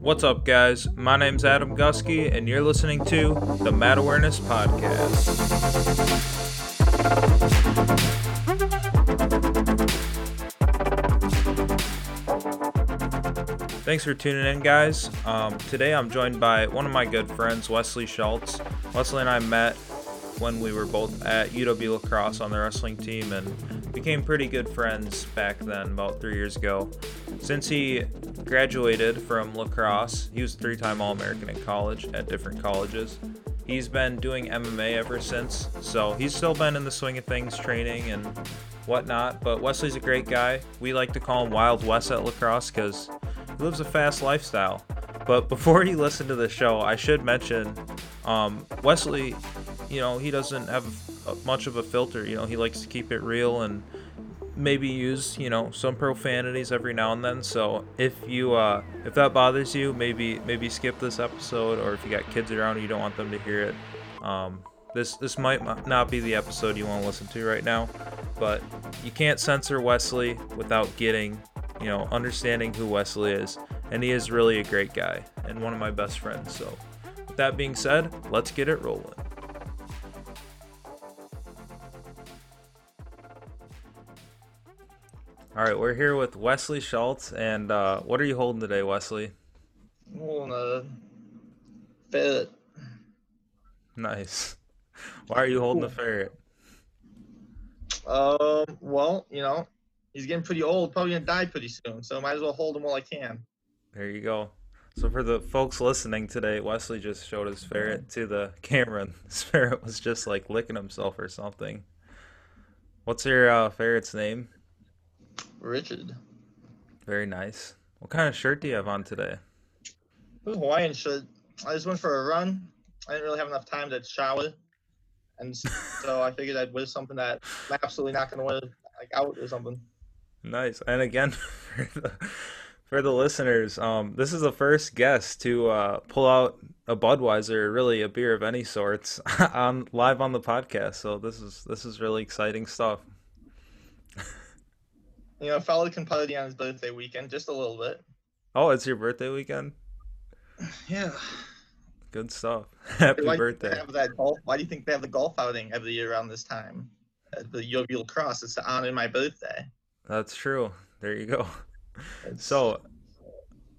What's up, guys? My name's Adam Guskey, and you're listening to the Mat Awareness Podcast. Thanks for tuning in, guys. Today I'm joined by one of my good friends, Wesley Schultz. Wesley and I met when we were both at UW-La Crosse on the wrestling team, and became pretty good friends back then, about 3 years ago. Since he graduated from lacrosse, he was a three-time All-American in college at different colleges. He's been doing MMA ever since, so he's still been in the swing of things, training and whatnot. But Wesley's a great guy. We like to call him Wild Wes at lacrosse because he lives a fast lifestyle. But before you listen to the show, I should mention Wesley, you know, he doesn't have much of a filter. You know, he likes to keep it real and maybe use, you know, some profanities every now and then. So if you if that bothers you, maybe skip this episode, or if you got kids around and you don't want them to hear it, this might not be the episode you want to listen to right now. But you can't censor Wesley without getting, you know, understanding who Wesley is, and he is really a great guy and one of my best friends. So with that being said, let's get it rolling. All right, we're here with Wesley Schultz, and what are you holding today, Wesley? I'm holding a ferret. Nice. Why are you holding a ferret? Well, you know, he's getting pretty old, probably going to die pretty soon, so might as well hold him while I can. There you go. So for the folks listening today, Wesley just showed his ferret to the camera, and this ferret was just, like, licking himself or something. What's your ferret's name? Richard. Very nice. What kind of shirt do you have on today? A Hawaiian shirt. I just went for a run. I didn't really have enough time to shower, and so I figured I'd wear something that I'm absolutely not going to wear, like, out or something. Nice. And again, for the listeners, this is the first guest to pull out a Budweiser, really a beer of any sorts, on live on the podcast. So this is really exciting stuff. You know, a fellow can party on his birthday weekend just a little bit. Oh, it's your birthday weekend? Yeah. Good stuff. Happy birthday. Why do you think they have the golf outing every year around this time? At the UW-La Crosse, it's to honor my birthday. That's true. There you go. So,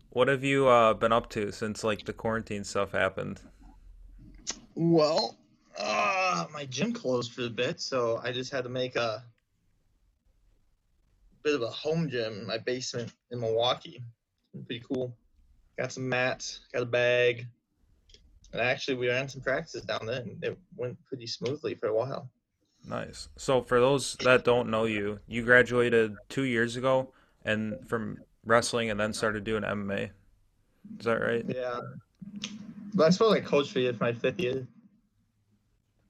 what have you been up to since, like, the quarantine stuff happened? Well, my gym closed for a bit, so I just had to make a bit of a home gym in my basement in Milwaukee. Pretty cool. Got some mats, got a bag, and actually we ran some practices down there, and it went pretty smoothly for a while. Nice. So for those that don't know you, you graduated 2 years ago and from wrestling, and then started doing MMA. Is that right? Yeah. But I suppose I coached for you for my fifth year.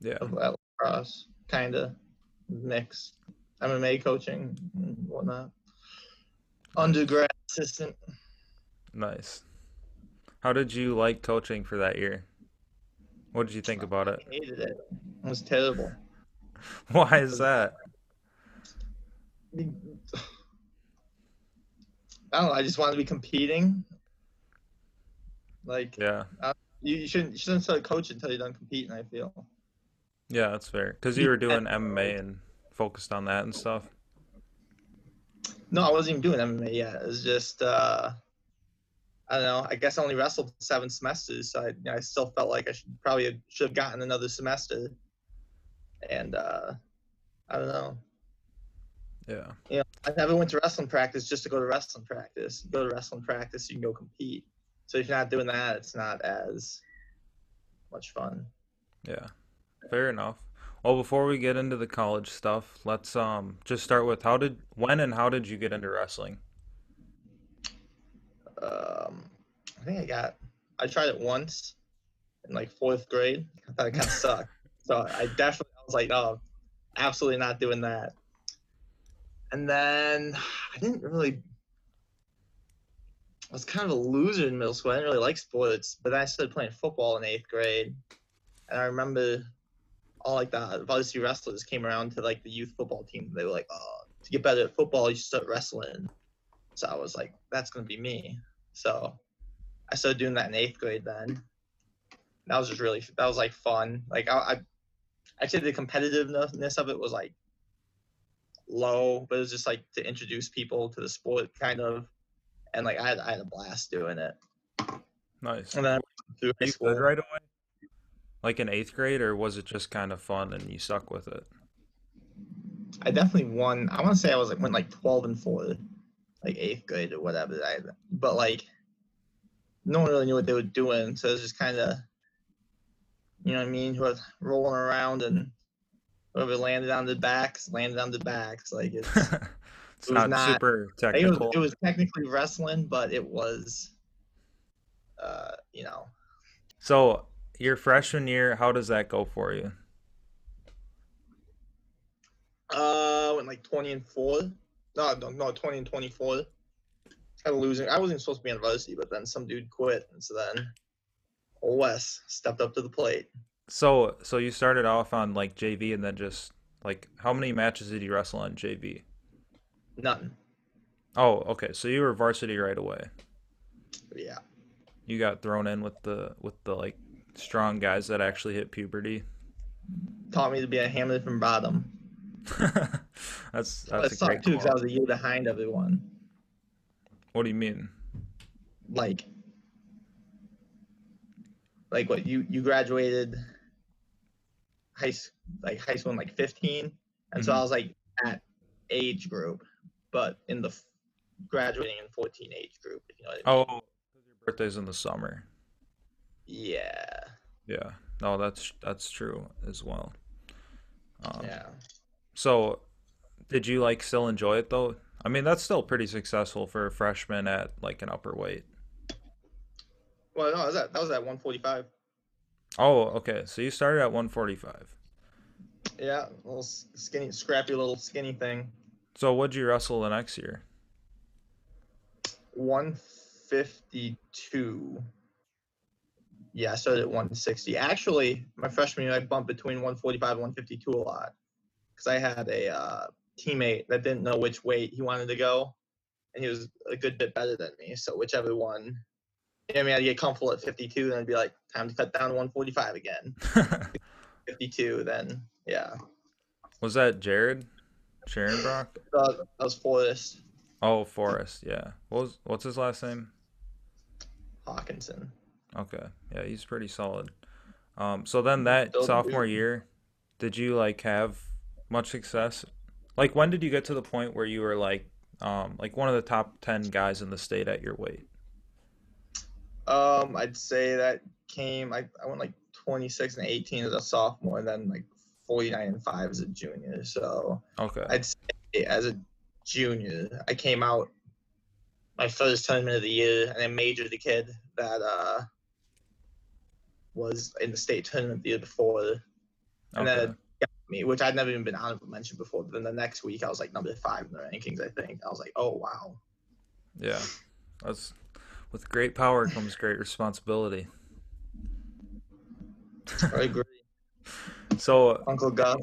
Yeah. At lacrosse, kind of mixed. MMA coaching and whatnot. Undergrad assistant. Nice. How did you like coaching for that year? What did you think about it? I hated it. It was terrible. Why is that? I don't know. I just wanted to be competing. Like, yeah. You shouldn't start coaching until you're done competing, I feel. Yeah, that's fair. Because you were doing MMA and focused on that and stuff. No, I wasn't even doing MMA yet. It was just I don't know. I guess I only wrestled 7 semesters, so I still felt like I should have gotten another semester. And I don't know. Yeah. You know, I never went to wrestling practice just to go to wrestling practice. You go to wrestling practice, you can go compete. So if you're not doing that, it's not as much fun. Yeah. Fair enough. Well, before we get into the college stuff, let's just start with when and how did you get into wrestling? I tried it once in, like, 4th grade. I thought it kind of sucked. So I was like, no, absolutely not doing that. And then I was kind of a loser in middle school. I didn't really like sports, but then I started playing football in 8th grade. And I remember all, like, the varsity wrestlers came around to, like, the youth football team. They were like, oh, to get better at football, you should start wrestling. So I was like, that's going to be me. So I started doing that in 8th grade then. That was just really, that was like fun. Like I'd say the competitiveness of it was like low, but it was just like to introduce people to the sport kind of. And like I had a blast doing it. Nice. And then through high school, right away? Like in 8th grade, or was it just kind of fun and you stuck with it? I definitely won. I want to say I was like went like 12 and 4, like 8th grade or whatever. But like no one really knew what they were doing, so it was just kind of, you know what I mean, who was rolling around and whoever landed on the backs. Like it's, it's it was not super technical. Like it was technically wrestling, but it was, you know. So your freshman year, how does that go for you? Went like 20 and 4. No, 20 and 24. Kind of losing. I wasn't supposed to be on varsity, but then some dude quit, and so then old Wes stepped up to the plate. So you started off on like JV, and then just like how many matches did you wrestle on JV? None. Oh, okay. So you were varsity right away. Yeah. You got thrown in with the like strong guys that actually hit puberty. Taught me to be a hammer from bottom. That's it sucked too, because I was a year behind everyone. What do you mean? Like what you graduated high school in like 15, and so I was like that age group, but in the graduating in 14 age group, if you know what I mean. Oh, your birthday's in the summer. Yeah. No, that's true as well. Yeah. So, did you like still enjoy it though? I mean, that's still pretty successful for a freshman at like an upper weight. Well, no, that was at 145. Oh, okay. So you started at 145. Yeah, a little scrappy little skinny thing. So what'd you wrestle the next year? 152. Yeah, I started at 160. Actually, my freshman year, I bumped between 145 and 152 a lot. Because I had a teammate that didn't know which weight he wanted to go. And he was a good bit better than me. So whichever one, you know, I mean, I'd get comfortable at 52, then I'd be like, time to cut down to 145 again. 52, then, yeah. Was that Jared Sharenbrock? That was Forrest. Oh, Forrest, yeah. What's his last name? Hawkinson. Okay, yeah, he's pretty solid. So then that sophomore year, did you like have much success? Like, when did you get to the point where you were like one of the top 10 guys in the state at your weight? I'd say that came. I went like 26 and 18 as a sophomore, and then like 49 and 5 as a junior. So okay, I'd say as a junior, I came out my first tournament of the year, and I majored the kid that was in the state tournament the year before, and okay, then got me, which I'd never even been honorable mention before. But then the next week, I was like number 5 in the rankings. I think I was like, oh wow, yeah, that's with great power comes great responsibility. I agree. So Uncle Gus,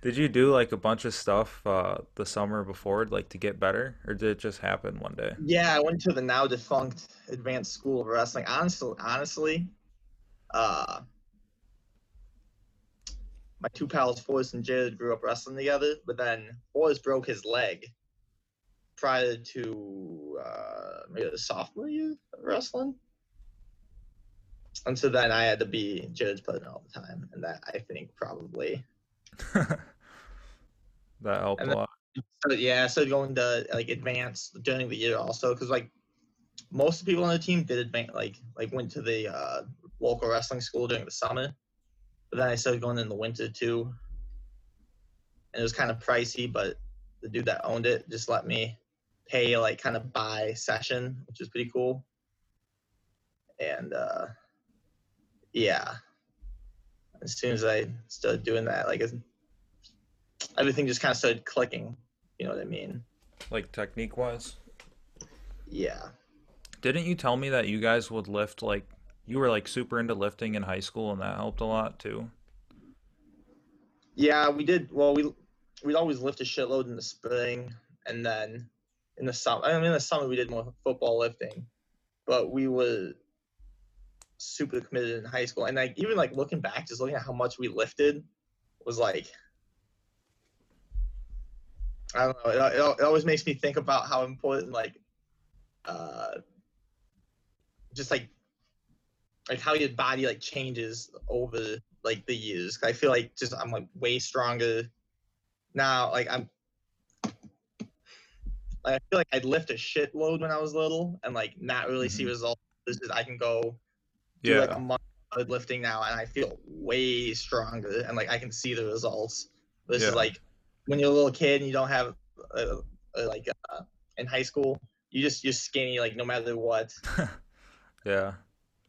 did you do like a bunch of stuff the summer before, like to get better, or did it just happen one day? Yeah, I went to the now defunct Advanced School of Wrestling. Honestly, my two pals Forrest and Jared grew up wrestling together, but then Forrest broke his leg prior to maybe the sophomore year of wrestling. And so then I had to be Jared's partner all the time, and that I think probably. That helped a lot. Yeah, so going to like advance during the year also, because like most of the people on the team did advance, like went to the local wrestling school during the summer, but then I started going in the winter too, and it was kind of pricey, but the dude that owned it just let me pay like kind of by session, which is pretty cool. And yeah, as soon as I started doing that, like everything just kind of started clicking. You know what I mean? Like technique-wise? Yeah. Didn't you tell me that you guys would lift, like, you were like super into lifting in high school, and that helped a lot too? Yeah, we did. Well, we'd always lift a shitload in the spring, and then in the summer we did more football lifting. but we were super committed in high school. And like, even like looking back, just looking at how much we lifted was like, I don't know. It always makes me think about how important, like, just like how your body like changes over like the years. I feel like just, I'm like way stronger now. Like I feel like I'd lift a shitload when I was little and like not really see results. This is, I can go do like a month of lifting now and I feel way stronger and like I can see the results. This is like when you're a little kid and you don't have in high school, you're skinny like no matter what. Yeah.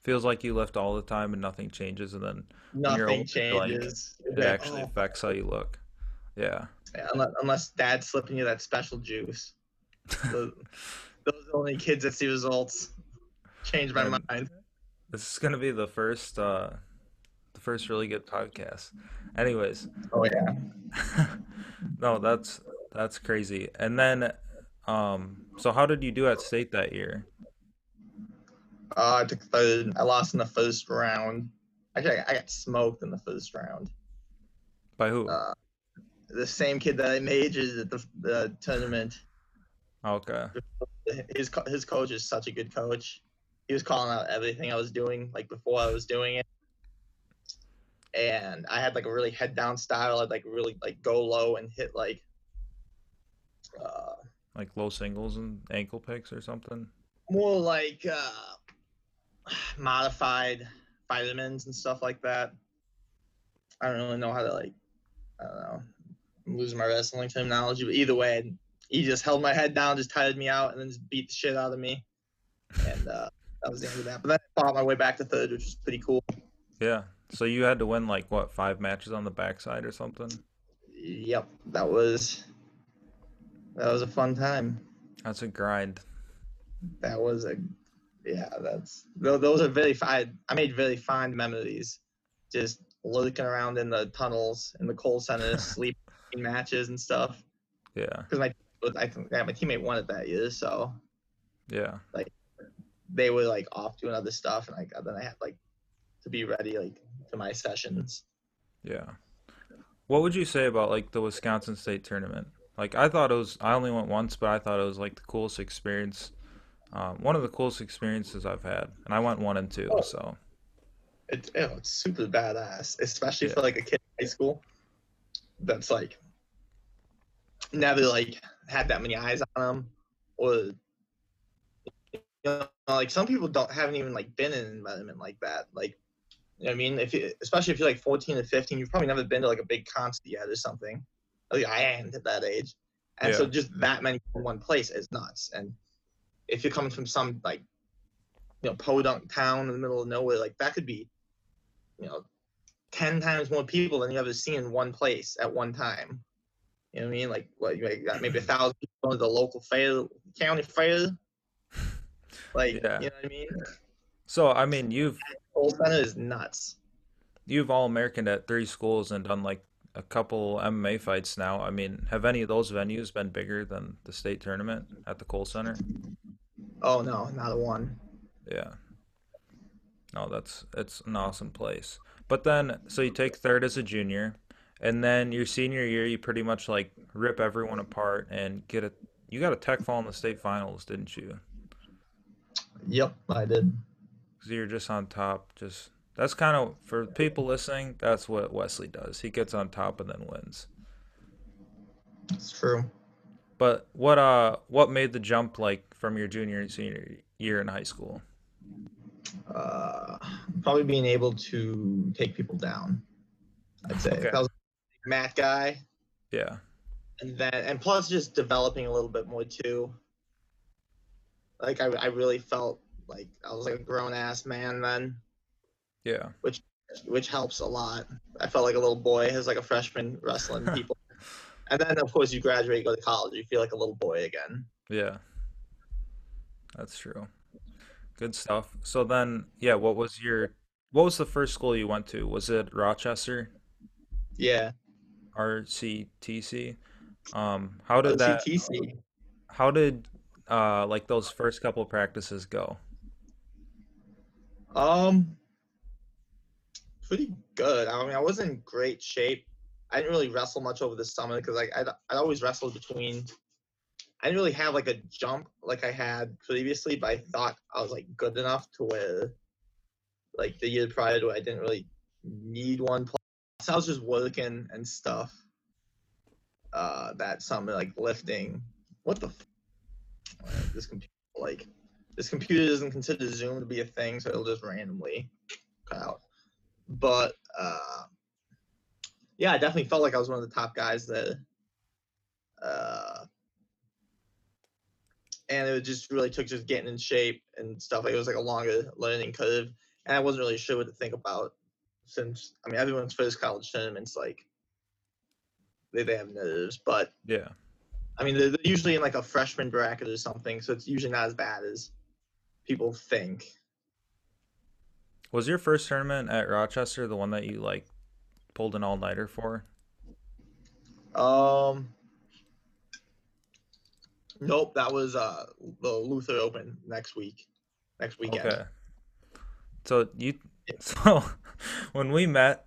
Feels like you lift all the time and nothing changes, and then nothing changes. Like, it actually affects how you look. Yeah. Unless dad's slipping you that special juice. Those are the only kids that see results. Changed my mind. This is gonna be the first really good podcast. Anyways. Oh yeah. No, that's crazy. And then, so how did you do at state that year? I took third. I lost in the first round. Actually, I got smoked in the first round. By who? The same kid that I majored at the tournament. Okay. His coach is such a good coach. He was calling out everything I was doing, like before I was doing it. And I had like a really head down style. I'd like really like go low and hit like low singles and ankle picks or something. More like modified vitamins and stuff like that. I don't really know how to like, I don't know. I'm losing my wrestling terminology, but either way, he just held my head down, just tired me out, and then just beat the shit out of me. And that was the end of that. But then I fought my way back to third, which was pretty cool. Yeah. So you had to win like what, 5 matches on the backside or something? Yep. That was a fun time. That's a grind. Those are very fine. I made very fond memories, just lurking around in the tunnels in the coal center, sleeping matches and stuff. Yeah. Because my teammate won it that year, so. Yeah. Like, they were like off doing other stuff, and then I had like to be ready like for my sessions. Yeah. What would you say about like the Wisconsin State tournament? Like I only went once, but I thought it was like the coolest experience. One of the coolest experiences I've had, and I went 1 and 2. Oh. So it's super badass, especially for like a kid in high school that's like never like had that many eyes on them, or you know, like some people haven't even like been in an environment like that. Like, you know what I mean, especially if you're like 14 or 15, you've probably never been to like a big concert yet or something. Like I am at that age, and so just that many in one place is nuts. And if you're coming from some, like, you know, podunk town in the middle of nowhere, like, that could be, you know, 10 times more people than you ever seen in one place at one time. You know what I mean? Like, what, you got maybe 1,000 people going to the local fair, county fair. Like, you know what I mean? So, I mean, that whole center is nuts. You've All-Americaned at 3 schools and done, like, a couple MMA fights now. I mean, have any of those venues been bigger than the state tournament at the Kohl Center? Oh no, not a one. Yeah. No, it's an awesome place. But then, so you take third as a junior, and then your senior year, you pretty much like rip everyone apart and you got a tech fall in the state finals, didn't you? Yep, I did. Because you're just on top. Just that's kind of, for people listening, that's what Wesley does. He gets on top and then wins. It's true. But what made the jump like from your junior and senior year in high school? Probably being able to take people down, I'd say. Okay. I was a math guy. Yeah. And plus just developing a little bit more too. Like I really felt like I was like a grown ass man then. Yeah. Which helps a lot. I felt like a little boy as like a freshman wrestling people. And then, of course, you graduate, go to college. You feel like a little boy again. Yeah. That's true. Good stuff. So then, yeah, what was the first school you went to? Was it Rochester? Yeah. RCTC. How did that? How did like those first couple of practices go? Pretty good. I mean, I was in great shape. I didn't really wrestle much over the summer because I always wrestled between. I didn't really have like a jump like I had previously, but I thought I was like good enough to where, like the year prior to where I didn't really need one. So I was just working and stuff. That summer, like lifting. What the? This computer, like, this computer doesn't consider Zoom to be a thing, so it'll just randomly cut out. But yeah, I definitely felt like I was one of the top guys there. And it just really took just getting in shape and stuff. Like, it was like a longer learning curve, and I wasn't really sure what to think about since, I mean, everyone's first college tournament's like they have nerves, but yeah, I mean they're usually in like a freshman bracket or something, so it's usually not as bad as people think. Was your first tournament at Rochester the one that you like pulled an all-nighter for? Nope, that was the Luther Open next weekend. Okay. So so when we met,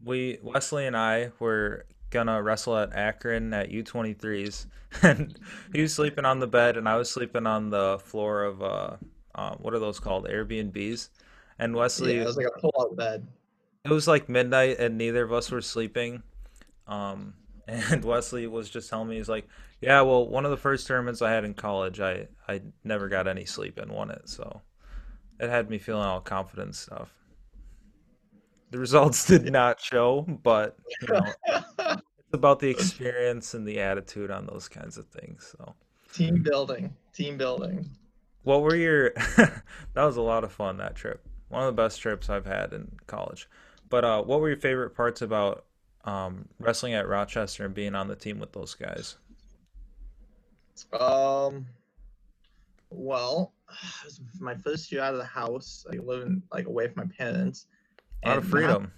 Wesley and I were gonna wrestle at Akron at U23s, and he was sleeping on the bed and I was sleeping on the floor of what are those called, Airbnbs? And Wesley, yeah, it was like a pull-out bed. It was like midnight and neither of us were sleeping. And Wesley was just telling me, he's like, yeah, well, one of the first tournaments I had in college, I never got any sleep and won it. So it had me feeling all confident and stuff. The results did not show, but you know, it's about the experience and the attitude on those kinds of things. So team building. What were your that was a lot of fun, that trip. One of the best trips I've had in college. But what were your favorite parts about wrestling at Rochester and being on the team with those guys? Well, it was my first year out of the house, like living like away from my parents. A lot of freedom.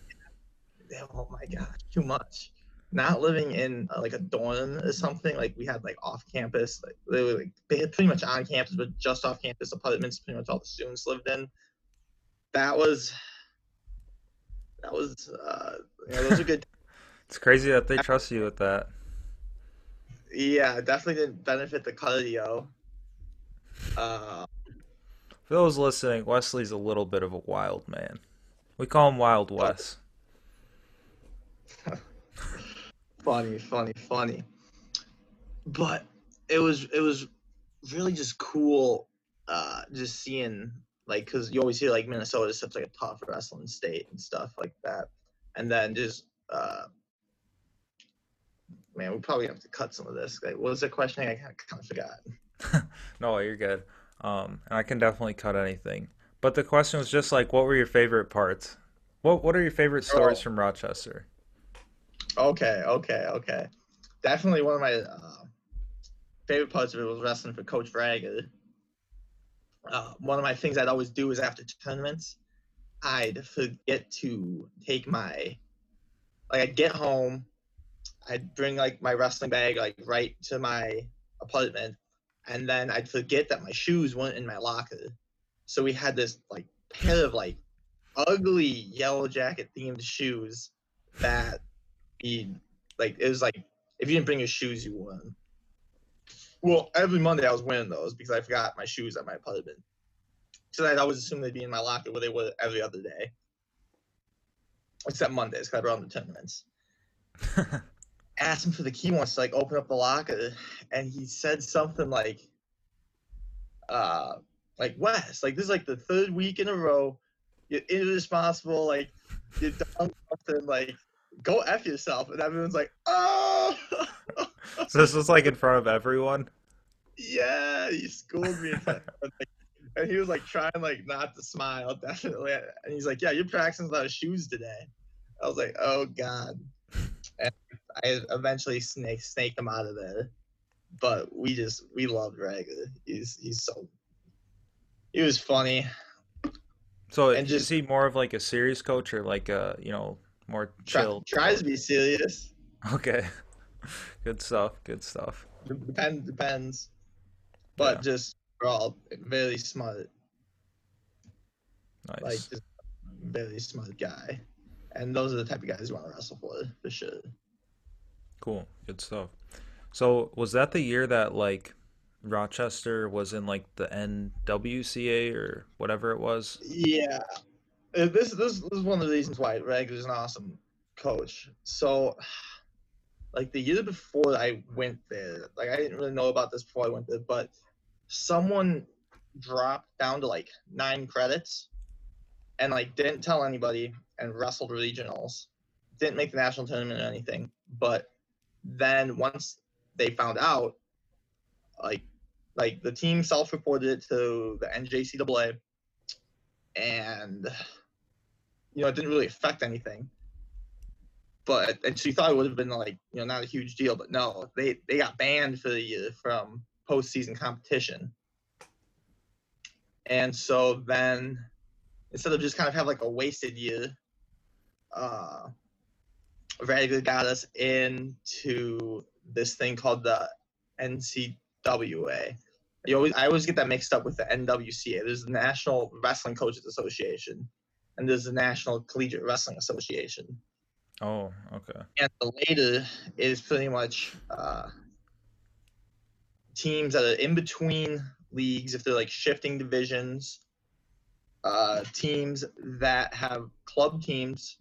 Oh my gosh, too much. Not living in like a dorm or something. Like we had like off campus, like they were like they had pretty much on campus, but just off campus apartments. Pretty much all the students lived in. That was. You know, those are good. It's crazy that they trust you with that. Yeah, definitely didn't benefit the cardio. For those listening, Wesley's a little bit of a wild man. We call him Wild Wes. funny. But it was really just cool, just seeing like, because you always hear like Minnesota is such like a tough wrestling state and stuff like that, and then just man, we probably have to cut some of this. Like, what was the question? I kind of forgot. No, you're good. And I can definitely cut anything. But the question was just like, what were your favorite parts? What are your favorite stories from Rochester? Okay. Definitely one of my favorite parts of it was wrestling for Coach Brager. One of my things I'd always do is after tournaments, I'd forget to take my, like I'd get home, I'd bring like my wrestling bag like right to my apartment, and then I'd forget that my shoes weren't in my locker. So we had this like pair of like ugly Yellow Jacket themed shoes that we like, it was like if you didn't bring your shoes you won. Well, every Monday I was wearing those because I forgot my shoes at my apartment. So I'd always assume they'd be in my locker where they were every other day. Except Mondays, because I brought them to tournaments. Asked him for the key once to like open up the locker, and he said something like like, Wes, like, this is, like, the third week in a row. You're irresponsible. Like, you're done something. Like, go F yourself. And everyone's like, oh! So this was, like, in front of everyone? Yeah, he schooled me. And he was, like, trying, like, not to smile, definitely. And he's like, yeah, you're practicing without shoes today. I was like, oh, God. And I eventually snaked him out of there. But we loved Rager. He's so... He was funny. So and just, is he more of like a serious coach or like a, you know, more chill? Tries to be serious. Okay. Good stuff. Depends. But yeah. Just overall, very smart. Nice. Like, just a very smart guy. And those are the type of guys you want to wrestle for sure. Cool. Good stuff. So was that the year that, like, Rochester was in, like, the NWCA or whatever it was? Yeah. This is one of the reasons why Brager's an awesome coach. So, like, the year before I went there, like, I didn't really know about this before I went there, but someone dropped down to, like, 9 credits and, like, didn't tell anybody and wrestled regionals. Didn't make the national tournament or anything, but then once they found out, like the team self-reported it to the NJCAA, and, you know, it didn't really affect anything. But, and she thought it would have been, like, you know, not a huge deal, but no, they got banned for the year from postseason competition. And so then, instead of just kind of have, like, a wasted year, Brager got us into this thing called the NCWA. I always get that mixed up with the NWCA. There's the National Wrestling Coaches Association, and there's the National Collegiate Wrestling Association. Oh, okay. And the later is pretty much teams that are in between leagues, if they're, like, shifting divisions, teams that have club teams,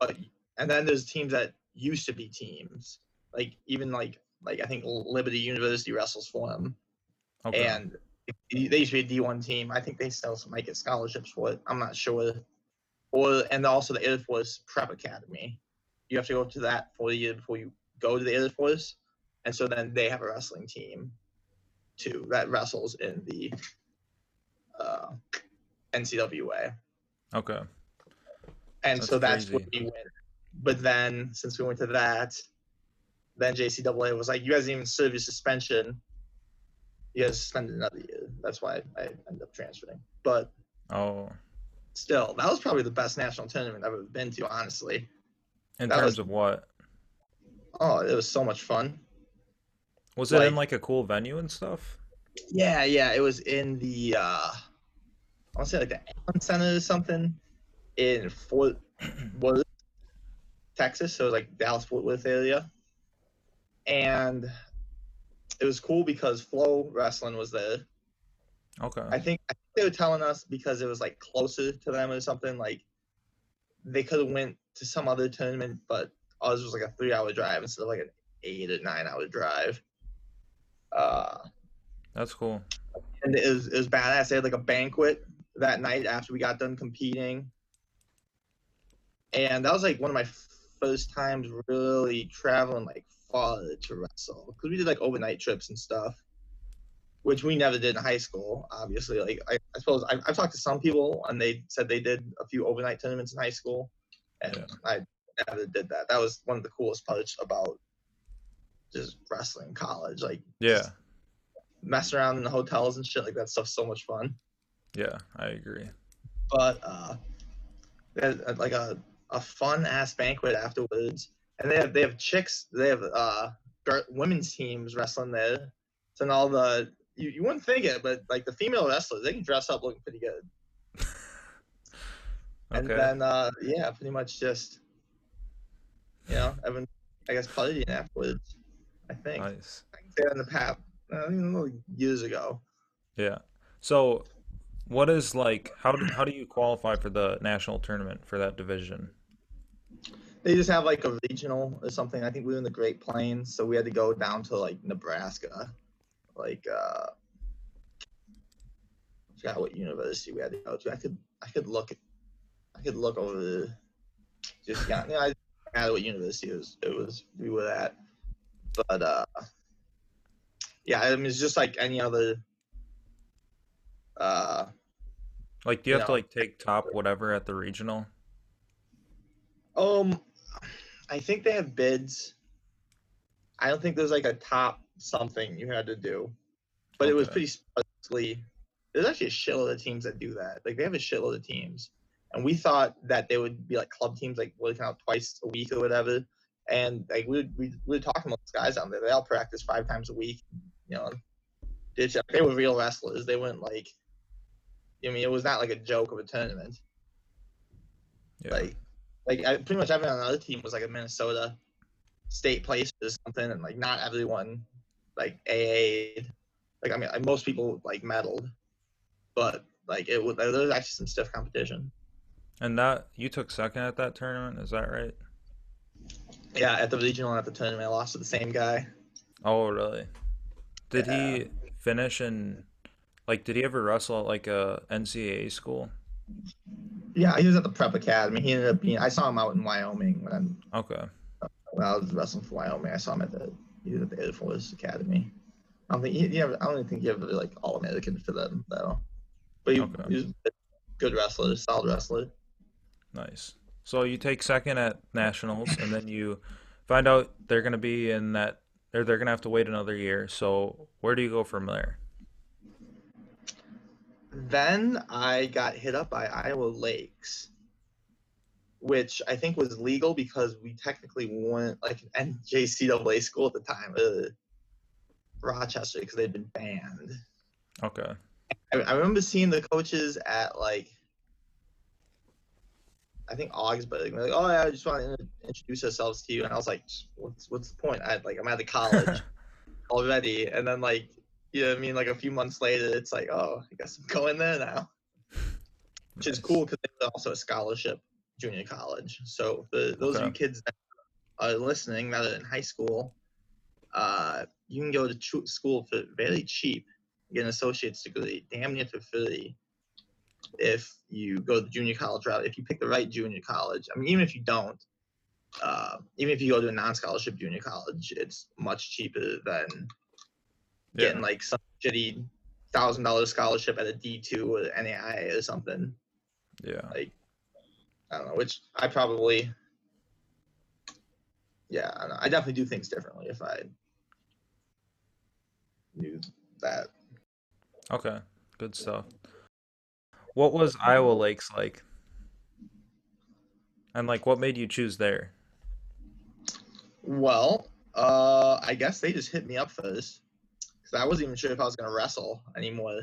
but and then there's teams that used to be teams, like even like I think Liberty University wrestles for them, okay. And they used to be a D1 team. I think they still might get scholarships for it. I'm not sure. And also the Air Force Prep Academy. You have to go to that for a year before you go to the Air Force, and so then they have a wrestling team, too, that wrestles in the NCWA. Okay. And that's so that's crazy. What we went. But then, since we went to that, then JCAA was like, you guys didn't even serve your suspension. You guys suspended another year. That's why I ended up transferring. But still, that was probably the best national tournament I've ever been to, honestly. In terms of what? Oh, it was so much fun. Was it in, like, a cool venue and stuff? Yeah. It was in the, I want to say, like, the Allen Center or something in Fort Worth, Texas, so it was like Dallas-Fort Worth area, and it was cool because Flow Wrestling was there. Okay. I think they were telling us because it was, like, closer to them or something. Like, they could have went to some other tournament, but ours was like a 3-hour drive instead of like an 8 or 9 hour drive. That's cool. And it was badass. They had, like, a banquet that night after we got done competing, and that was, like, one of my first times really traveling, like, far to wrestle, because we did, like, overnight trips and stuff, which we never did in high school, obviously. Like, I suppose I've talked to some people and they said they did a few overnight tournaments in high school, and yeah. I never did that. That was one of the coolest parts about just wrestling in college, like, yeah, messing around in the hotels and shit, like, that stuff's so much fun. Yeah, I agree. But like a fun ass banquet afterwards, and they have women's teams wrestling there. So, and all the you wouldn't think it, but, like, the female wrestlers, they can dress up looking pretty good. Okay. And then pretty much just, you know, everyone, I guess, partying afterwards. I think. Nice. I think they're in the pap, I mean, years ago. Yeah. So, what is, like, how do you qualify for the national tournament for that division? They just have, like, a regional or something. I think we were in the Great Plains, so we had to go down to, like, Nebraska. Like, I forgot what university we had to go to. I could look over the, just got, you know, I forgot what university it was we were at. But yeah, I mean, it's just like any other. Like, do you have to, like, take top whatever at the regional? I think they have bids. I don't think there's, like, a top something you had to do, but It was pretty sparsely. There's actually a shitload of teams that do that. Like, they have a shitload of teams, and we thought that they would be, like, club teams, like, working out twice a week or whatever. And, like, we were talking about these guys out there. They all practice 5 times a week, you know. They were real wrestlers. They weren't, like, I mean, it was not like a joke of a tournament. Yeah. Like I pretty much everyone on the other team was like a Minnesota state place or something, and like not everyone like AA'd. Like I mean, like, most people like medaled, but like it was, like, there was actually some stiff competition. And that you took second at that tournament, is that right? Yeah, at the regional and at the tournament, I lost to the same guy. Oh, really? Did he finish in, like, did he ever wrestle at, like, a NCAA school? Yeah, he was at the Prep Academy. He ended up being, I saw him out in Wyoming when I was wrestling for Wyoming. I saw him at the Air Force Academy. I don't think he ever, like, All-American for them, though. But he was a good wrestler, solid wrestler. Nice. So you take second at nationals, and then you find out they're going to be in that, or they're going to have to wait another year. So where do you go from there? Then I got hit up by Iowa Lakes, which I think was legal because we technically weren't like an NJCAA school at the time, Rochester, because they'd been banned. Okay. I remember seeing the coaches at like, I think Augsburg. They're like, oh yeah, I just want to introduce ourselves to you. And I was like, what's the point? I'm out of college already. And then like, you know what I mean? Like a few months later, it's like, oh, I guess I'm going there now. Which is cool because it's also a scholarship junior college. So those of you kids that are listening that are in high school, you can go to school for very cheap, get an associate's degree, damn near for free. If you go the junior college route, if you pick the right junior college, I mean, even if you don't, even if you go to a non-scholarship junior college, it's much cheaper than getting like some shitty $1,000 scholarship at a D2 or NAIA or something. Yeah. Like, I don't know, which I probably, I definitely do things differently if I knew that. Okay, good stuff. What was Iowa Lakes like? And, like, what made you choose there? Well, I guess they just hit me up first. Because I wasn't even sure if I was going to wrestle anymore.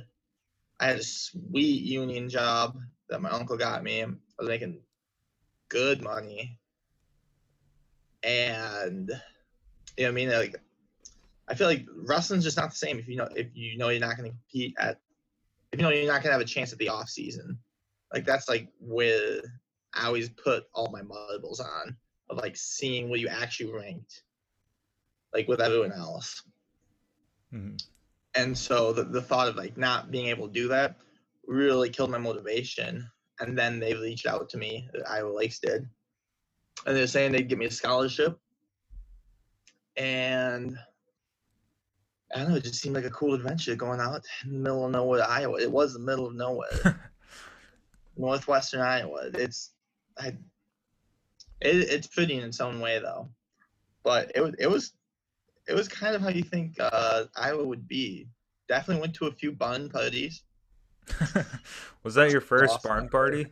I had a sweet union job that my uncle got me. I was making good money. And, you know what I mean? Like, I feel like wrestling's just not the same if you know you're not going to compete at, if you know you're not going to have a chance at the off season. Like, that's like where I always put all my marbles on, of like seeing where you actually ranked, like with everyone else. Mm-hmm. And so the thought of like not being able to do that really killed my motivation. And then they reached out to me, Iowa Lakes did. And they're saying they'd give me a scholarship. And I don't know, it just seemed like a cool adventure going out in the middle of nowhere, Iowa. It was the middle of nowhere. Northwestern Iowa. It's pretty in its own way though. But it was kind of how you think Iowa would be. Definitely went to a few barn parties. Was that your first barn party?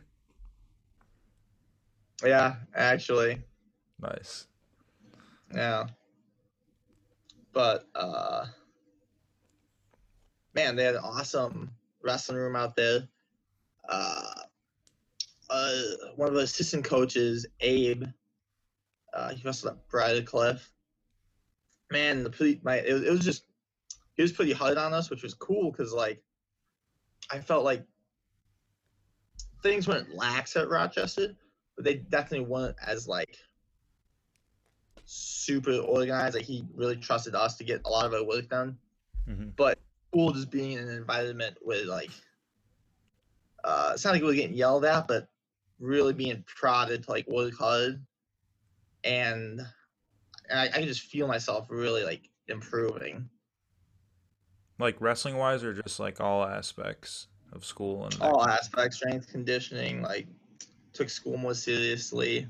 Yeah, actually. Nice. Yeah. But man, they had an awesome wrestling room out there. One of the assistant coaches, Abe, he wrestled at Bridecliffe. Man, he was pretty hard on us, which was cool because like I felt like things weren't lax at Rochester, but they definitely weren't as like super organized. Like he really trusted us to get a lot of our work done. Mm-hmm. But cool just being in an environment where like it's not like we were getting yelled at, but really being prodded to like work hard, and I could just feel myself really like improving, like wrestling wise or just like all aspects of school and all aspects, strength, conditioning, like took school more seriously,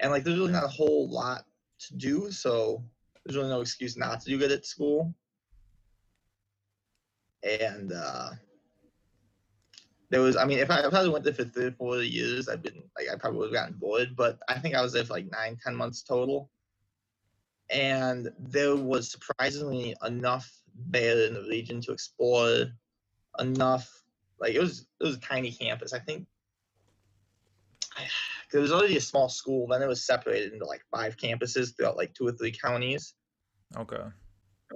and like there's really not a whole lot to do, so there's really no excuse not to do good at school. And there was, I mean, if I probably went there for 3 or 4 years, I probably would have gotten bored, but I think I was there for like 9-10 months total, and there was surprisingly enough there in the region to explore, enough Like it was a tiny campus. I think it was already a small school. Then it was separated into like 5 campuses throughout like 2 or 3 counties. Okay.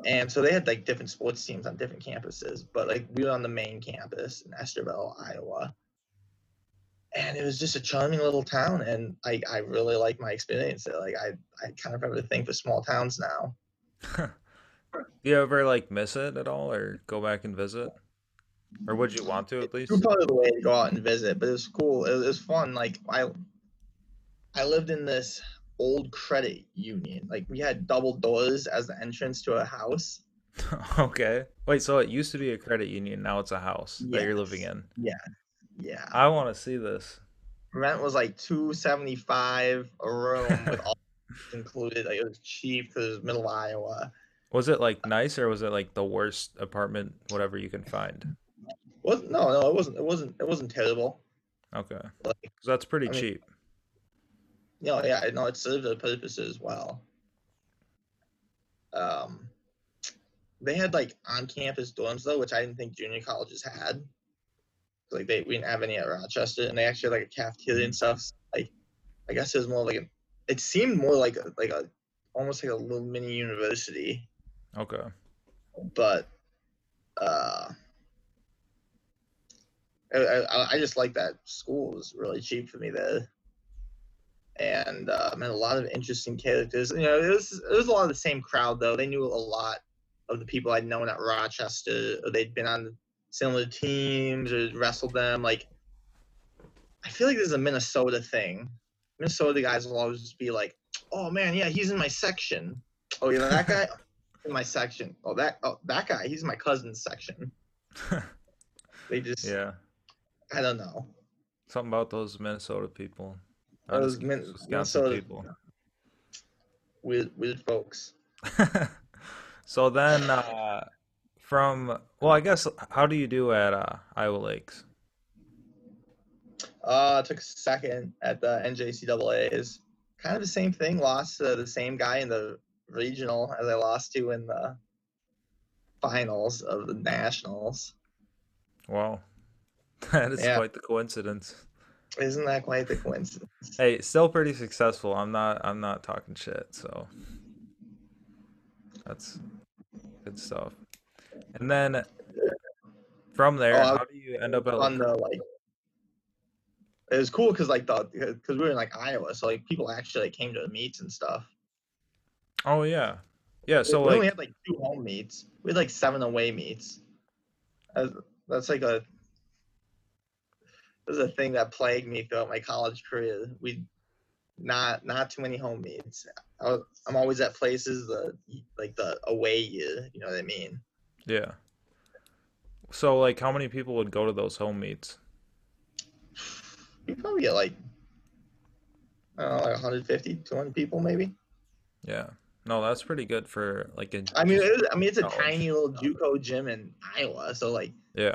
And so they had like different sports teams on different campuses, but like we were on the main campus in Estherville, Iowa. And it was just a charming little town, and I really liked my experience there. Like I kind of have a thing for small towns now. Do you ever like miss it at all, or go back and visit, or would you want to at least? It was probably the way to go out and visit, but it was cool. It was fun. Like I lived in this old credit union. Like we had double doors as the entrance to a house. Okay. Wait. So it used to be a credit union. Now it's a house that you're living in. Yeah. Yeah. I want to see this. Rent was like $275 a room with all included. Like it was cheap because it was middle Iowa. Was it like nice, or was it like the worst apartment, whatever you can find? No, it wasn't terrible. Okay. Like, so that's pretty cheap. It served the purpose as well. They had like on-campus dorms though, which I didn't think junior colleges had. Like we didn't have any at Rochester, and they actually had like a cafeteria and stuff. So, like, I guess it was more like it seemed more like a almost like a little mini university. Okay. But I just like that school. It was really cheap for me there, and a lot of interesting characters. You know, it was a lot of the same crowd though. They knew a lot of the people I'd known at Rochester, or they'd been on similar teams or wrestled them. Like, I feel like this is a Minnesota thing. Minnesota guys will always be like, "Oh man, yeah, he's in my section. Oh, you know that guy in my section. Oh that guy, he's in my cousin's section." They just I don't know. Something about those Minnesota people. Those Wisconsin people. Weird folks. So then, I guess, how do you do at Iowa Lakes? I took second at the NJCAAs. Kind of the same thing. Lost to the same guy in the regional as I lost to in the finals of the nationals. Wow, that is quite the coincidence. Isn't that quite the coincidence? Hey, still pretty successful. I'm not talking shit. So that's good stuff. And then from there, how do you end up at it was cool because we were in like Iowa, so like people actually came to the meets and stuff. Oh yeah, yeah. So we only had like 2 home meets. We had like 7 away meets. That's like a thing that plagued me throughout my college career. We not too many home meets. I'm always at places the away year. You know what I mean? Yeah. So like, how many people would go to those home meets? You probably get like, I don't know, like 150, 200 people maybe. Yeah. No, that's pretty good for like a. It's a tiny little JUCO gym in Iowa, so like. Yeah.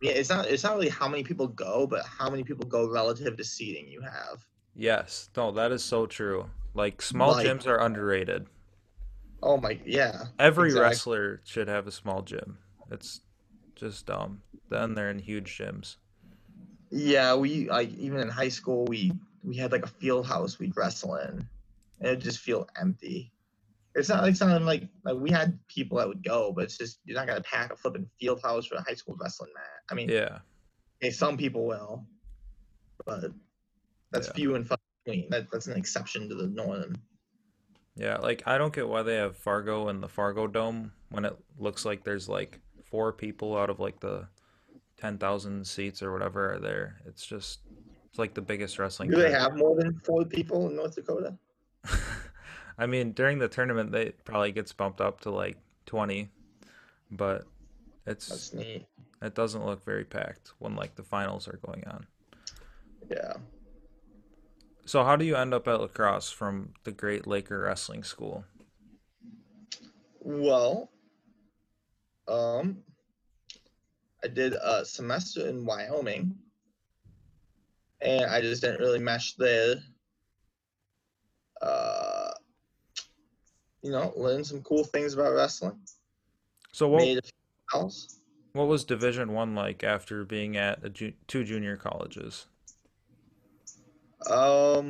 Yeah, it's not really how many people go, but how many people go relative to seating you have. Yes. No, that is so true. Like small gyms are underrated. Oh my, yeah. Every wrestler should have a small gym. It's just dumb. Then they're in huge gyms. Yeah, we even in high school we had like a field house we'd wrestle in, and it'd just feel empty. It's not like we had people that would go, but it's just you're not gonna pack a flipping field house for a high school wrestling match. I mean, yeah, okay, some people will, but that's few and far between. That's an exception to the norm. Yeah, like I don't get why they have Fargo and the Fargo Dome when it looks like there's like 4 people out of like the 10,000 seats or whatever are there. It's like the biggest wrestling. Do they have more than 4 people in North Dakota? I mean, during the tournament, they probably gets bumped up to like 20, but that's neat. It doesn't look very packed when like the finals are going on. Yeah. So how do you end up at La Crosse from the Great Laker Wrestling School? Well, I did a semester in Wyoming, and I just didn't really mesh there. Learned some cool things about wrestling. So what? Made a few pals. What was Division I like after being at the two junior colleges? I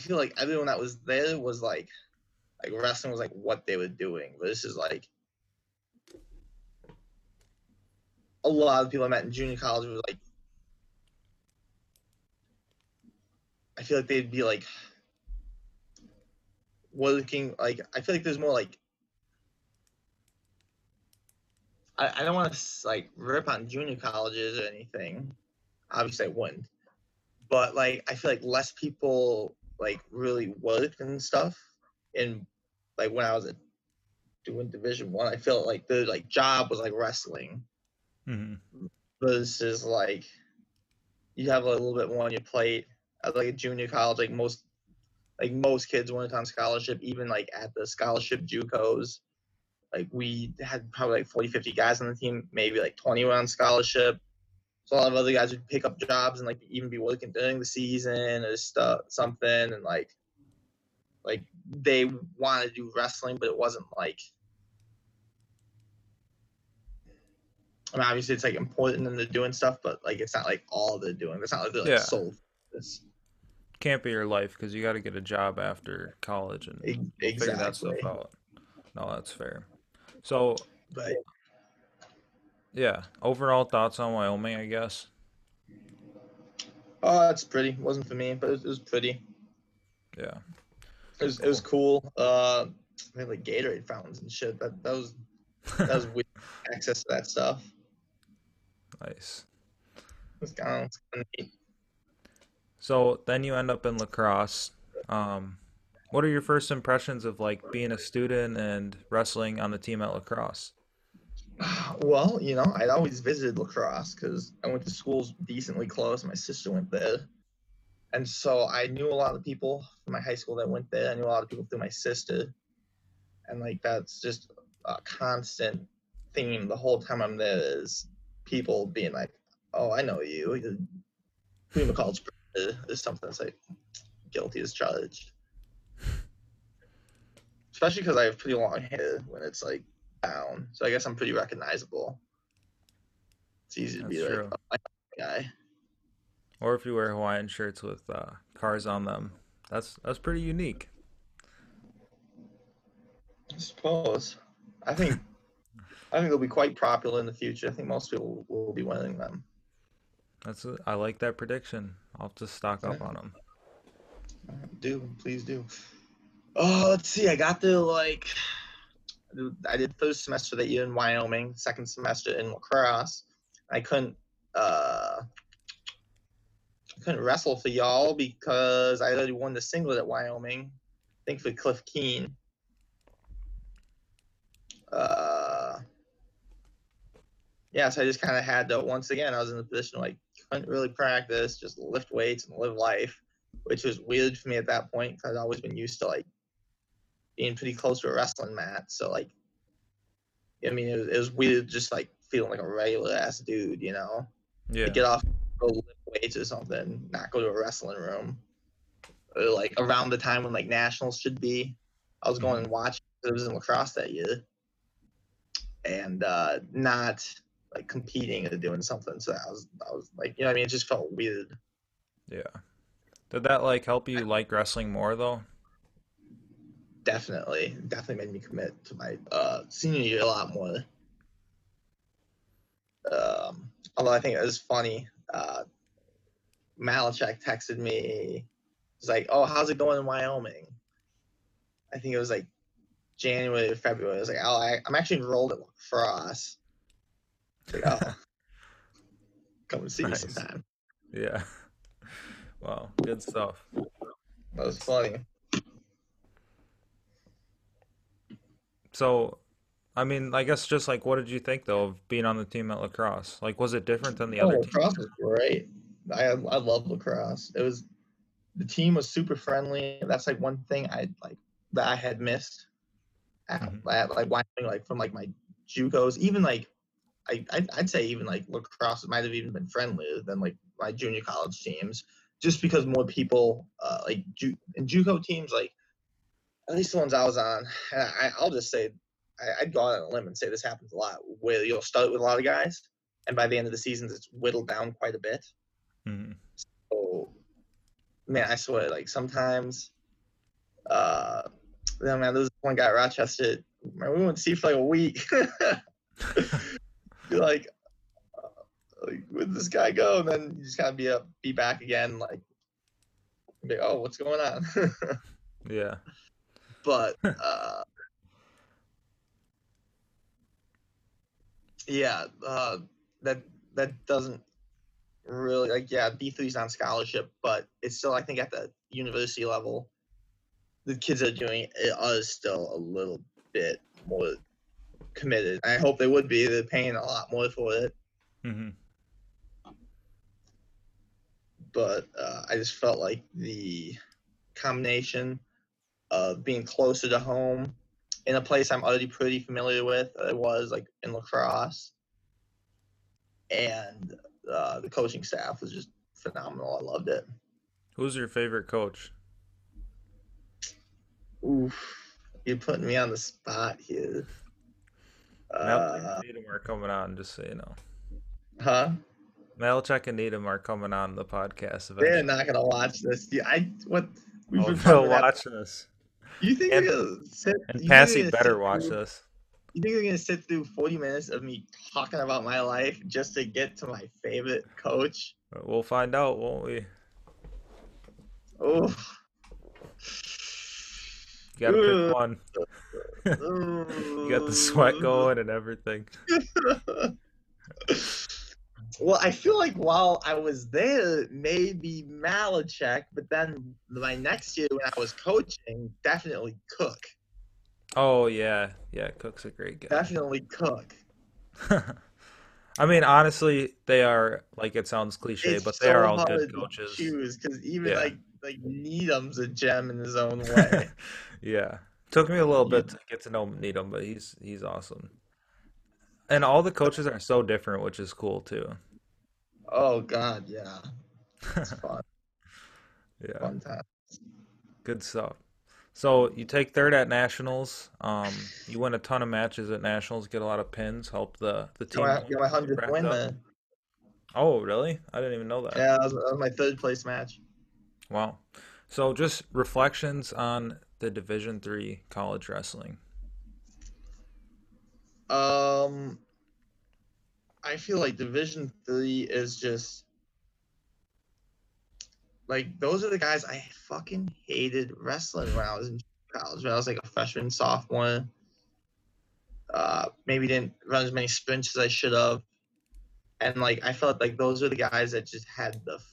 feel like everyone that was there was like wrestling was like what they were doing. But this is like a lot of people I met in junior college were like, I feel like they'd be like working, like, I feel like there's more like, I don't want to like rip on junior colleges or anything. Obviously I wouldn't. But like, I feel like less people like really worked and stuff. And like when I was doing Division I, felt like the like job was like wrestling. Mm-hmm. Versus like you have a little bit more on your plate at like a junior college. Like most kids went on scholarship, even like at the scholarship JUCOs. Like we had probably like 40, 50 guys on the team, maybe like 20 were on scholarship. So a lot of other guys would pick up jobs and like even be working during the season or stuff, something. And like they wanted to do wrestling, but it wasn't like, I mean, obviously it's like important and they're doing stuff, but like, it's not like all they're doing. It's not like they're like sold this. Can't be your life. Cause you got to get a job after college and figure that stuff out. No, that's fair. So, but, yeah, overall thoughts on Wyoming, I guess. Oh, it's pretty. It wasn't for me, but it was pretty. Yeah. It was cool. We had like Gatorade fountains and shit. That was weird access to that stuff. Nice. It was kind of neat. So then you end up in La Crosse. What are your first impressions of like being a student and wrestling on the team at La Crosse? Well, you know, I'd always visited La Crosse because I went to schools decently close. My sister went there. And so I knew a lot of people from my high school that went there. I knew a lot of people through my sister. And like, that's just a constant theme the whole time I'm there is people being like, oh, I know you. You're from a college or something. That's like guilty as charged. Especially because I have pretty long hair when it's like down, so I guess I'm pretty recognizable. It's easy to be true. Like a guy. Or if you wear Hawaiian shirts with cars on them, that's pretty unique. I suppose. I think they'll be quite popular in the future. I think most people will be wearing them. I like that prediction. I'll have to stock up on them. Do please do. Oh, let's see. I got there like I did first semester that year in Wyoming, second semester in La Crosse. I couldn't wrestle for y'all because I already won the singlet at Wyoming. I think for Cliff Keen. So I just kind of had to. Once again, I was in the position like couldn't really practice, just lift weights and live life, which was weird for me at that point because I'd always been used to like being pretty close to a wrestling mat. So like, I mean, it was weird just like feeling like a regular ass dude, you know? Yeah. To get off, go lift weights or something, not go to a wrestling room. Or like around the time when like nationals should be, I was going and watching. It was in La Crosse that year, and not like competing or doing something. So I was like, you know what I mean? It just felt weird. Yeah. Did that like help you like wrestling more though? Definitely made me commit to my senior year a lot more. Although I think it was funny, Malachek texted me. He's like, "Oh, how's it going in Wyoming?" I think it was like January or February. I was like, "Oh, I'm actually enrolled at La Crosse." Like, oh, come and see me sometime. Yeah. Wow, good stuff. That was funny. So, I mean, I guess just like, what did you think though of being on the team at La Crosse? Like, was it different than the other team? La Crosse was great. I love La Crosse. It was, the team was super friendly. That's like one thing I had missed at like Wyoming, like from like my JUCOs. Even like I'd say even like La Crosse might have even been friendlier than like my junior college teams. Just because more people in JUCO teams, like at least the ones I was on, I'll just say, I'd go out on a limb and say this happens a lot, where you'll start with a lot of guys, and by the end of the season, it's whittled down quite a bit. Mm. So, man, I swear, like, sometimes, man, there was one guy at Rochester, man, we went to see for like a week. You're like, where did this guy go? And then you just gotta be back again, like, oh, what's going on? Yeah. But, yeah, that doesn't really, like, yeah, D3's on scholarship, but it's still, I think, at the university level, the kids are doing it are still a little bit more committed. I hope they would be. They're paying a lot more for it. Mm-hmm. But I just felt like the combination of being closer to home in a place I'm already pretty familiar with, it was like in La Crosse, and the coaching staff was just phenomenal. I loved it. Who's your favorite coach? Oof, you're putting me on the spot here. Malachek and Needham are coming on, just so you know. Huh? Malachek and Needham are coming on the podcast. Eventually. They're not gonna watch this. Yeah, they'll watch this. You think they're gonna sit? And Passy better watch this. You think they're gonna sit through 40 minutes of me talking about my life just to get to my favorite coach? We'll find out, won't we? Oh. You gotta pick one. You got the sweat going and everything. Well, I feel like while I was there, maybe Malachek, but then my next year when I was coaching, definitely Cook. Oh, yeah. Yeah, Cook's a great guy. Definitely Cook. I mean, honestly, they are, like, it sounds cliche, but they are all good coaches. Because even, like Needham's a gem in his own way. Yeah. Took me a little bit to get to know Needham, but he's awesome. And all the coaches are so different, which is cool, too. Oh, God, yeah. It's fun. Yeah. Fun times. Good stuff. So you take third at Nationals. You win a ton of matches at Nationals, get a lot of pins, help the team. You're my 100th win, man. Oh, really? I didn't even know that. Yeah, that was my third-place match. Wow. So just reflections on the Division III college wrestling. I feel like Division III is just like those are the guys I fucking hated wrestling when I was in college. When I was like a freshman, sophomore, maybe didn't run as many sprints as I should have, and like I felt like those are the guys that just had the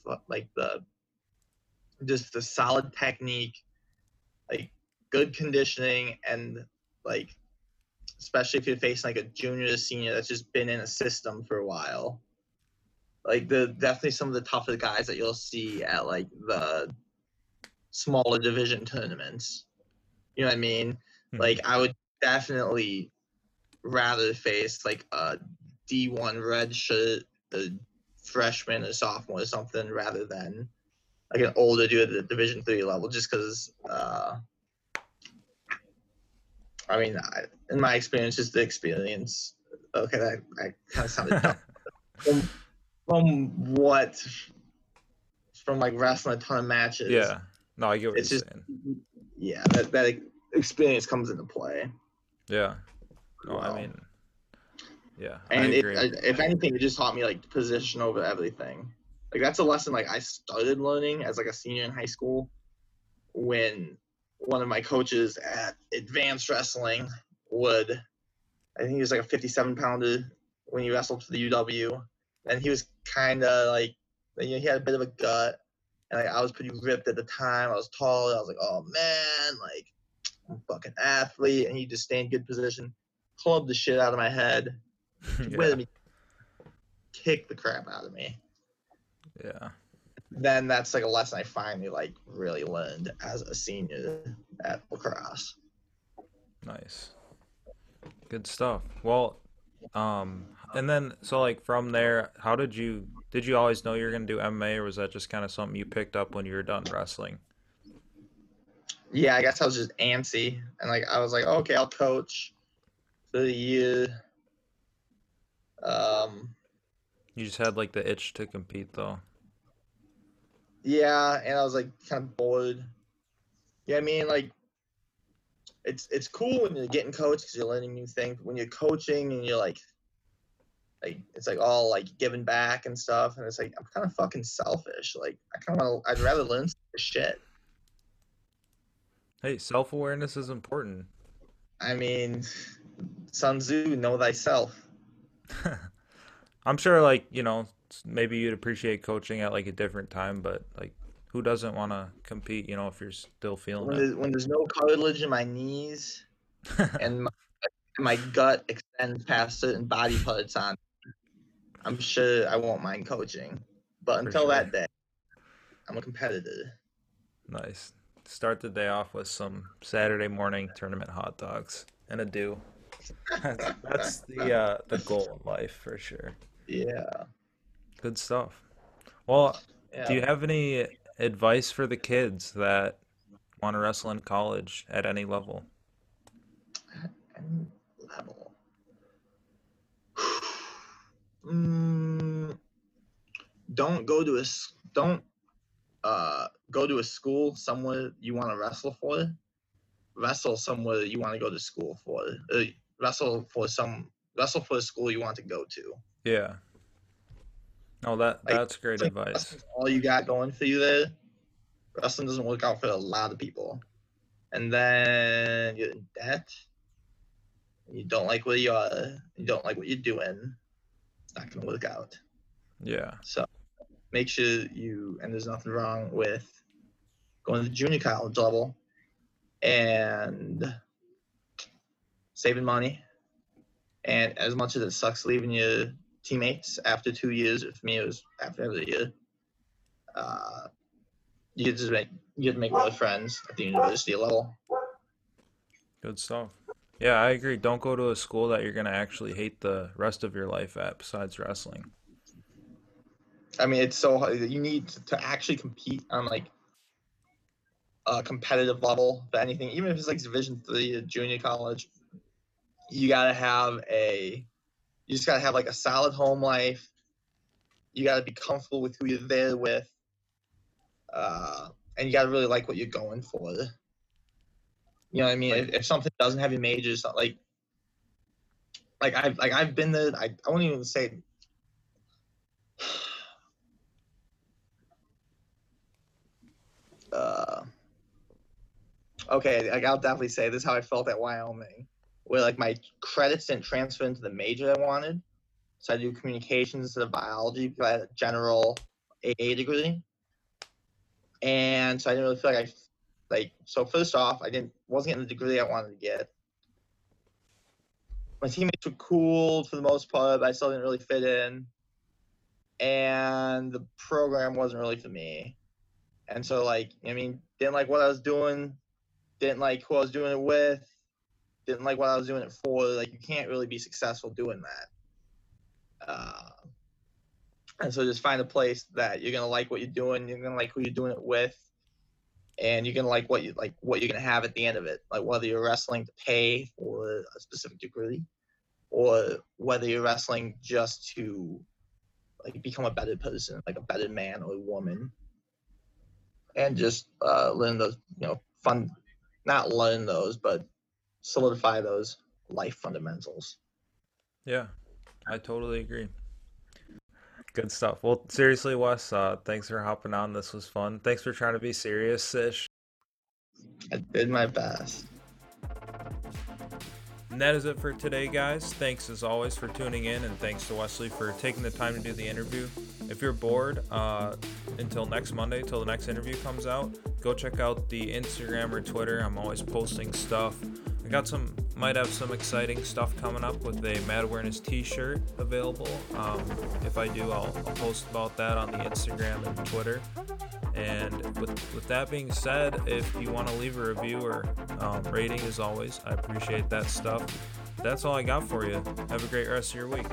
solid technique, like good conditioning, and like. Especially if you're facing like a junior or senior that's just been in a system for a while. Like they're definitely some of the toughest guys that you'll see at like the smaller division tournaments. You know what I mean? Mm-hmm. Like I would definitely rather face like a D1 redshirt, a freshman or sophomore or something, rather than like an older dude at the Division III level, just because I mean, in my experience, just the experience. Okay, that kind of sounded dumb. From like wrestling a ton of matches. Yeah. No, I get what you're saying. Yeah, that experience comes into play. Yeah. No, I mean, yeah. And if anything, it just taught me like position over everything. Like that's a lesson like I started learning as like a senior in high school when. One of my coaches at Advanced Wrestling I think he was like a 57-pounder when he wrestled for the UW. And he was kind of like, you know, he had a bit of a gut. And I was pretty ripped at the time. I was tall. I was like, oh, man, like, I'm a fucking athlete. And he just stayed in good position, clubbed the shit out of my head. Yeah. With me, kicked the crap out of me. Yeah. Then that's like a lesson I finally like really learned as a senior at La Crosse. Nice. Good stuff. Well, and then so like from there, how did you always know you were gonna do MMA, or was that just kind of something you picked up when you were done wrestling? yeah, I guess I was just antsy, and like I was like, okay, I'll coach for the year. You just had like the itch to compete, though. Yeah, and I was like kind of bored. Yeah, I mean, like it's cool when you're getting coached because you're learning new things. But when you're coaching and you're like it's like all like giving back and stuff, and it's like I'm kind of fucking selfish. Like I'd rather learn shit. Hey, self-awareness is important. I mean, Sun Tzu, know thyself. I'm sure, like, you know, maybe you'd appreciate coaching at, like, a different time, but, like, who doesn't want to compete, you know, if you're still feeling when there's no cartilage in my knees and my gut extends past certain body parts on, I'm sure I won't mind coaching. But until that day, I'm a competitor. Nice. Start the day off with some Saturday morning tournament hot dogs and a do. That's the goal in life for sure. Yeah. Good stuff. Well, yeah. Do you have any advice for the kids that want to wrestle in college at any level? Don't go to a school somewhere you want to wrestle for. Wrestle somewhere you want to go to school for. Wrestle for a school you want to go to. Yeah. No, that's great advice. All you got going for you there. Wrestling doesn't work out for a lot of people, and then you're in debt. You don't like where you are. You don't like what you're doing. It's not gonna work out. Yeah. So. Make sure you, and there's nothing wrong with going to the junior college level and saving money. And as much as it sucks leaving your teammates after 2 years, for me it was after every year, you just make more friends at the university level. Good stuff. Yeah, I agree. Don't go to a school that you're going to actually hate the rest of your life at besides wrestling. I mean, it's so hard. You need to actually compete on like a competitive level for anything, even if it's like Division III at junior college. You just gotta have like a solid home life. You gotta be comfortable with who you're there with, and you gotta really like what you're going for. You know what I mean? Like, if something doesn't have your major, I've been there. I won't even say. Okay, like I'll definitely say this is how I felt at Wyoming, where like my credits didn't transfer into the major I wanted, so I do communications instead of biology because I had a general AA degree, and so I didn't really feel like so first off, I wasn't getting the degree I wanted to get. My teammates were cool for the most part, but I still didn't really fit in, and the program wasn't really for me. And so, didn't like what I was doing, didn't like who I was doing it with, didn't like what I was doing it for. Like, you can't really be successful doing that. And so just find a place that you're going to like what you're doing, you're going to like who you're doing it with, and you're going to like what you're going to have at the end of it. Like, whether you're wrestling to pay for a specific degree or whether you're wrestling just to, like, become a better person, like a better man or woman. And just learn those, solidify those life fundamentals. Yeah, I totally agree. Good stuff. Well, seriously, Wes, thanks for hopping on. This was fun. Thanks for trying to be serious-ish. I did my best. And that is it for today, guys. Thanks, as always, for tuning in, and thanks to Wesley for taking the time to do the interview. If you're bored until next Monday, till the next interview comes out, go check out the Instagram or Twitter. I'm always posting stuff. I might have some exciting stuff coming up with a Mad Awareness t-shirt available. If I do, I'll post about that on the Instagram and Twitter. And with that being said, if you want to leave a review or rating, as always, I appreciate that stuff. That's all I got for you. Have a great rest of your week.